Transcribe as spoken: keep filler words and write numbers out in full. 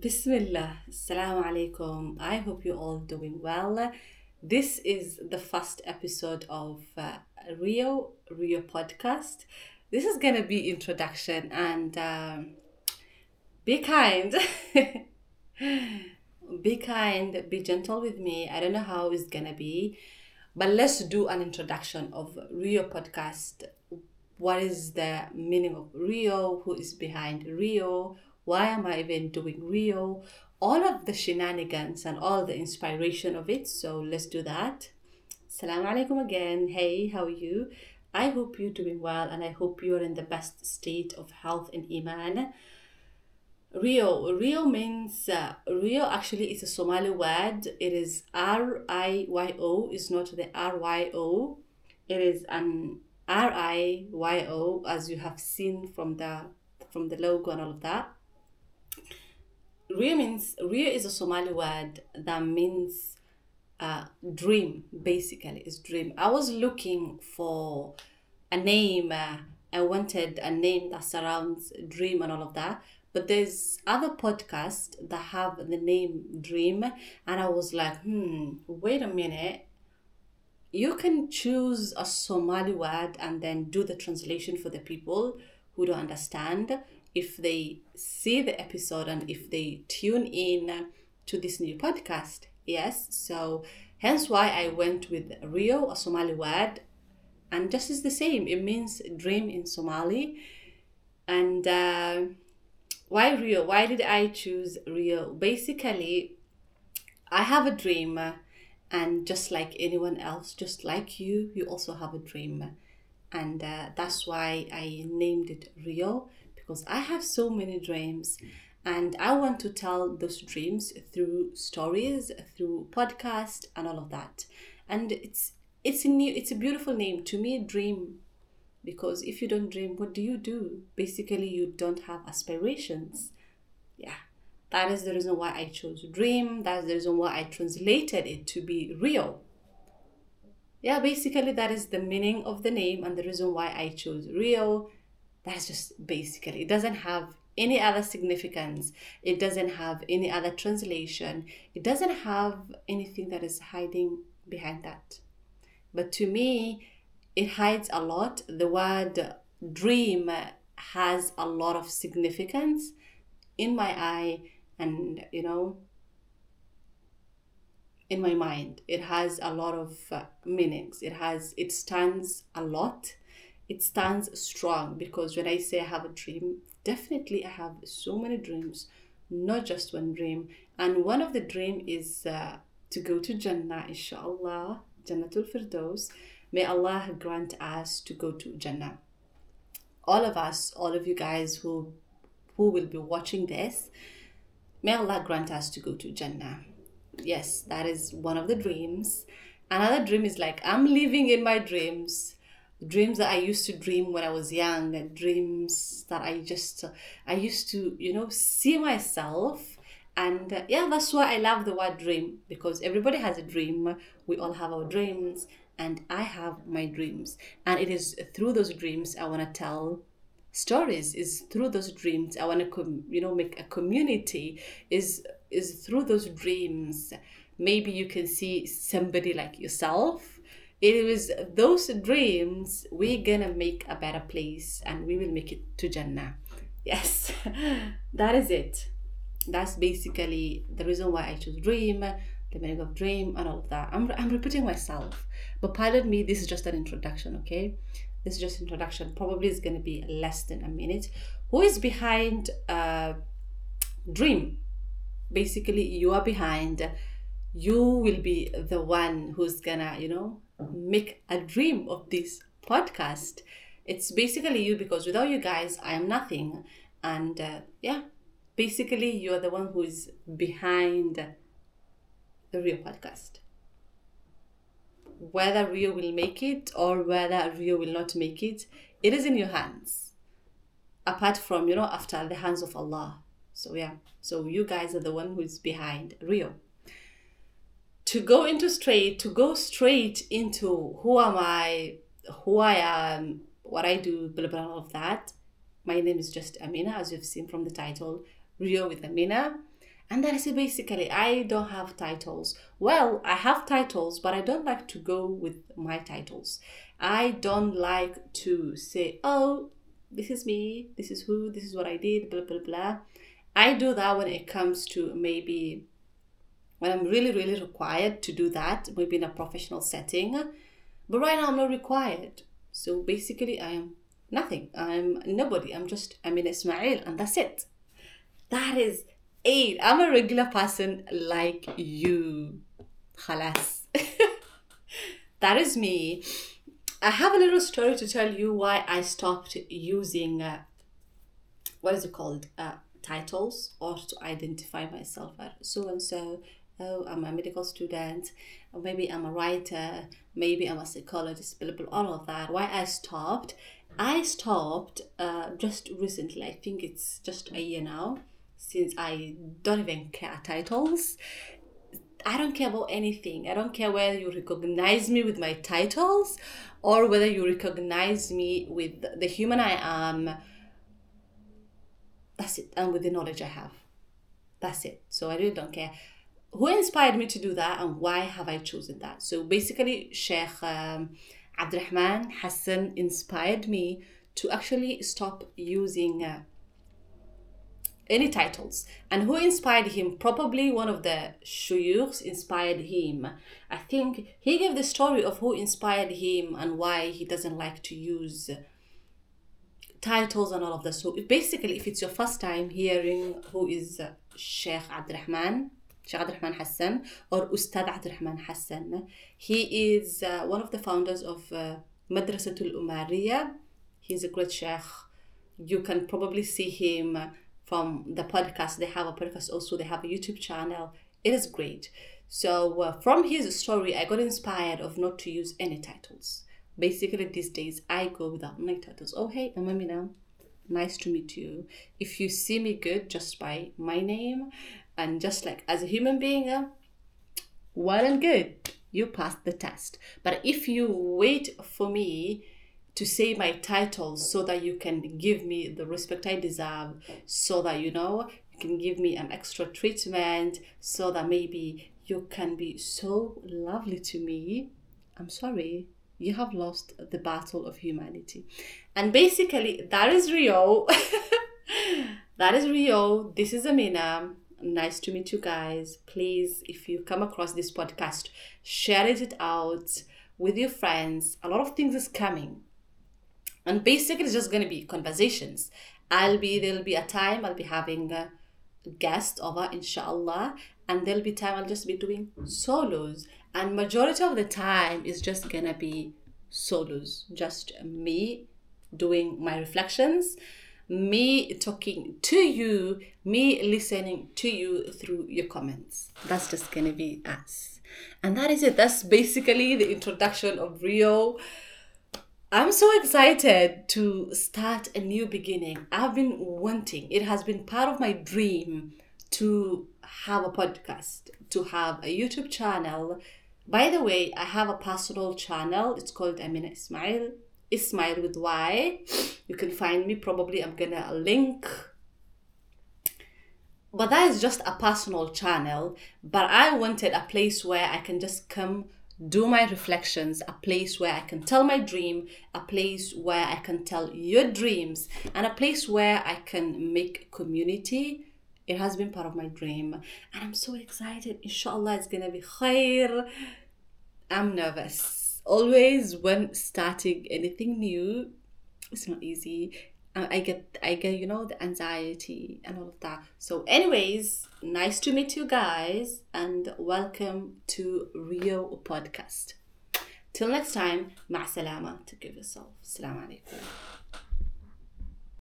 Bismillah, Assalamu alaikum. I hope you're all doing well. This is the first episode of uh, Riyo, Riyo podcast. This is going to be introduction and um, be kind. Be kind, be gentle with me. I don't know how it's going to be, but let's do an introduction of Riyo podcast. What is the meaning of Riyo? Who is behind Riyo? Why am I even doing Riyo? All of the shenanigans and all the inspiration of it. So let's do that. Assalamu alaikum again. Hey, how are you? I hope you're doing well and I hope you're in the best state of health and iman. Riyo. Riyo means, uh, Riyo actually is a Somali word. It is R I Y O. It's not the R Y O. It is an R I Y O, as you have seen from the from the logo and all of that. Riyo means, Riyo is a Somali word that means uh, dream, basically, is dream. I was looking for a name, uh, I wanted a name that surrounds dream and all of that, but there's other podcasts that have the name Dream, and I was like, hmm, wait a minute, you can choose a Somali word and then do the translation for the people who don't understand. If they see the episode and if they tune in to this new podcast, yes. So hence why I went with Riyo, a Somali word, and just is the same. It means dream in Somali. And uh, why Riyo? Why did I choose Riyo? Basically, I have a dream, and just like anyone else, just like you, you also have a dream, and uh, that's why I named it Riyo. I have so many dreams and I want to tell those dreams through stories, through podcast and all of that. And it's it's a new it's a beautiful name to me, Dream, because if you don't dream, what do you do? Basically, you don't have aspirations. Yeah, that is the reason why I chose Dream. That's the reason why I translated it to be Riyo. Yeah, basically that is the meaning of the name and the reason why I chose Riyo. That's just basically, it doesn't have any other significance. It doesn't have any other translation. It doesn't have anything that is hiding behind that. But to me, it hides a lot. The word dream has a lot of significance in my eye and, you know, in my mind. It has a lot of uh, meanings. It has, it stands a lot. It stands strong because when I say I have a dream, definitely I have so many dreams, not just one dream. And one of the dream is uh, to go to Jannah, inshallah, Jannatul Firdaus. May Allah grant us to go to Jannah. All of us, all of you guys who, who will be watching this, may Allah grant us to go to Jannah. Yes, that is one of the dreams. Another dream is like, I'm living in my dreams. Dreams that I used to dream when I was young, and dreams that I just, I used to, you know, see myself. And uh, yeah, that's why I love the word dream, because everybody has a dream. We all have our dreams and I have my dreams. And it is through those dreams I want to tell stories. Is through those dreams I want to, com- you know, make a community. Is is through those dreams. Maybe you can see somebody like yourself. It was those dreams, we're gonna make a better place and we will make it to Jannah. Yes, that is it. That's basically the reason why I chose Dream, the meaning of dream and all of that. I'm, I'm repeating myself, but pardon me, this is just an introduction, okay? This is just introduction. Probably it's gonna be less than a minute. Who is behind uh, Dream? Basically, you are behind. You will be the one who's gonna, you know, make a dream of this podcast. It's basically you, because without you guys I am nothing. And uh, yeah, basically you're the one who is behind the Riyo podcast. Whether Riyo will make it or whether Riyo will not make it, it is in your hands, apart from, you know, after the hands of Allah. So yeah, so you guys are the one who is behind Riyo. To go into straight, to go straight into who am I, who I am, what I do, blah, blah, all of that. My name is just Amina, as you've seen from the title, Riyo with Amina. And that is it basically. I don't have titles. Well, I have titles, but I don't like to go with my titles. I don't like to say, oh, this is me, this is who, this is what I did, blah, blah, blah. I do that when it comes to maybe when I'm really, really required to do that, maybe in a professional setting. But right now I'm not required. So basically I am nothing. I'm nobody. I'm just Amina Ismail, and that's it. That is it. I'm a regular person like you. Khalas. That is me. I have a little story to tell you why I stopped using, uh, what is it called, uh, titles, or to identify myself as so-and-so. Oh, I'm a medical student, or maybe I'm a writer, maybe I'm a psychologist, blah, blah, all of that. Why I stopped? I stopped uh, just recently. I think it's just a year now, since I don't even care titles. I don't care about anything. I don't care whether you recognize me with my titles or whether you recognize me with the human I am. That's it. And with the knowledge I have. That's it. So I really don't care. Who inspired me to do that, and why have I chosen that? So basically, Sheikh um, Abdirahman Hassan inspired me to actually stop using uh, any titles. And who inspired him? Probably one of the shuyukhs inspired him. I think he gave the story of who inspired him and why he doesn't like to use titles and all of that. So basically, if it's your first time hearing who is Sheikh Abdirahman, Sheikh Abdirahman Hassan, or Ustad Abdirahman Hassan, he is uh, one of the founders of uh, Madrasatul Umariya. He's a great sheikh. You can probably see him from the podcast. They have a podcast also. They have a YouTube channel. It is great. So uh, from his story, I got inspired of not to use any titles. Basically, these days, I go without my titles. Oh, hey, I'm Amina. Nice to meet you. If you see me good just by my name, and just like as a human being, uh, well and good, you passed the test. But if you wait for me to say my title so that you can give me the respect I deserve, so that, you know, you can give me an extra treatment, so that maybe you can be so lovely to me, I'm sorry. You have lost the battle of humanity. And basically, that is Riyo. That is Riyo. This is Amina. Nice to meet you guys. Please, if you come across this podcast, share it out with your friends. A lot of things is coming. And basically, it's just going to be conversations. I'll be, there'll be a time I'll be having a guest over, inshallah. And there'll be time I'll just be doing solos. And majority of the time is just gonna be solos. Just me doing my reflections, me talking to you, me listening to you through your comments. That's just gonna be us. And that is it. That's basically the introduction of Riyo. I'm so excited to start a new beginning. I've been wanting, it has been part of my dream to have a podcast, to have a YouTube channel. By the way, I have a personal channel. It's called Amina Ismail. Ismail with Y. You can find me. Probably I'm going to link. But that is just a personal channel. But I wanted a place where I can just come do my reflections, a place where I can tell my dream, a place where I can tell your dreams, and a place where I can make community. It has been part of my dream, and I'm so excited. Inshallah, it's gonna be khair. I'm nervous. Always when starting anything new, it's not easy. I get, I get, you know, the anxiety and all of that. So anyways, nice to meet you guys, and welcome to Riyo Podcast. Till next time, مع السلامة. Take care of yourself. Assalamu alaikum.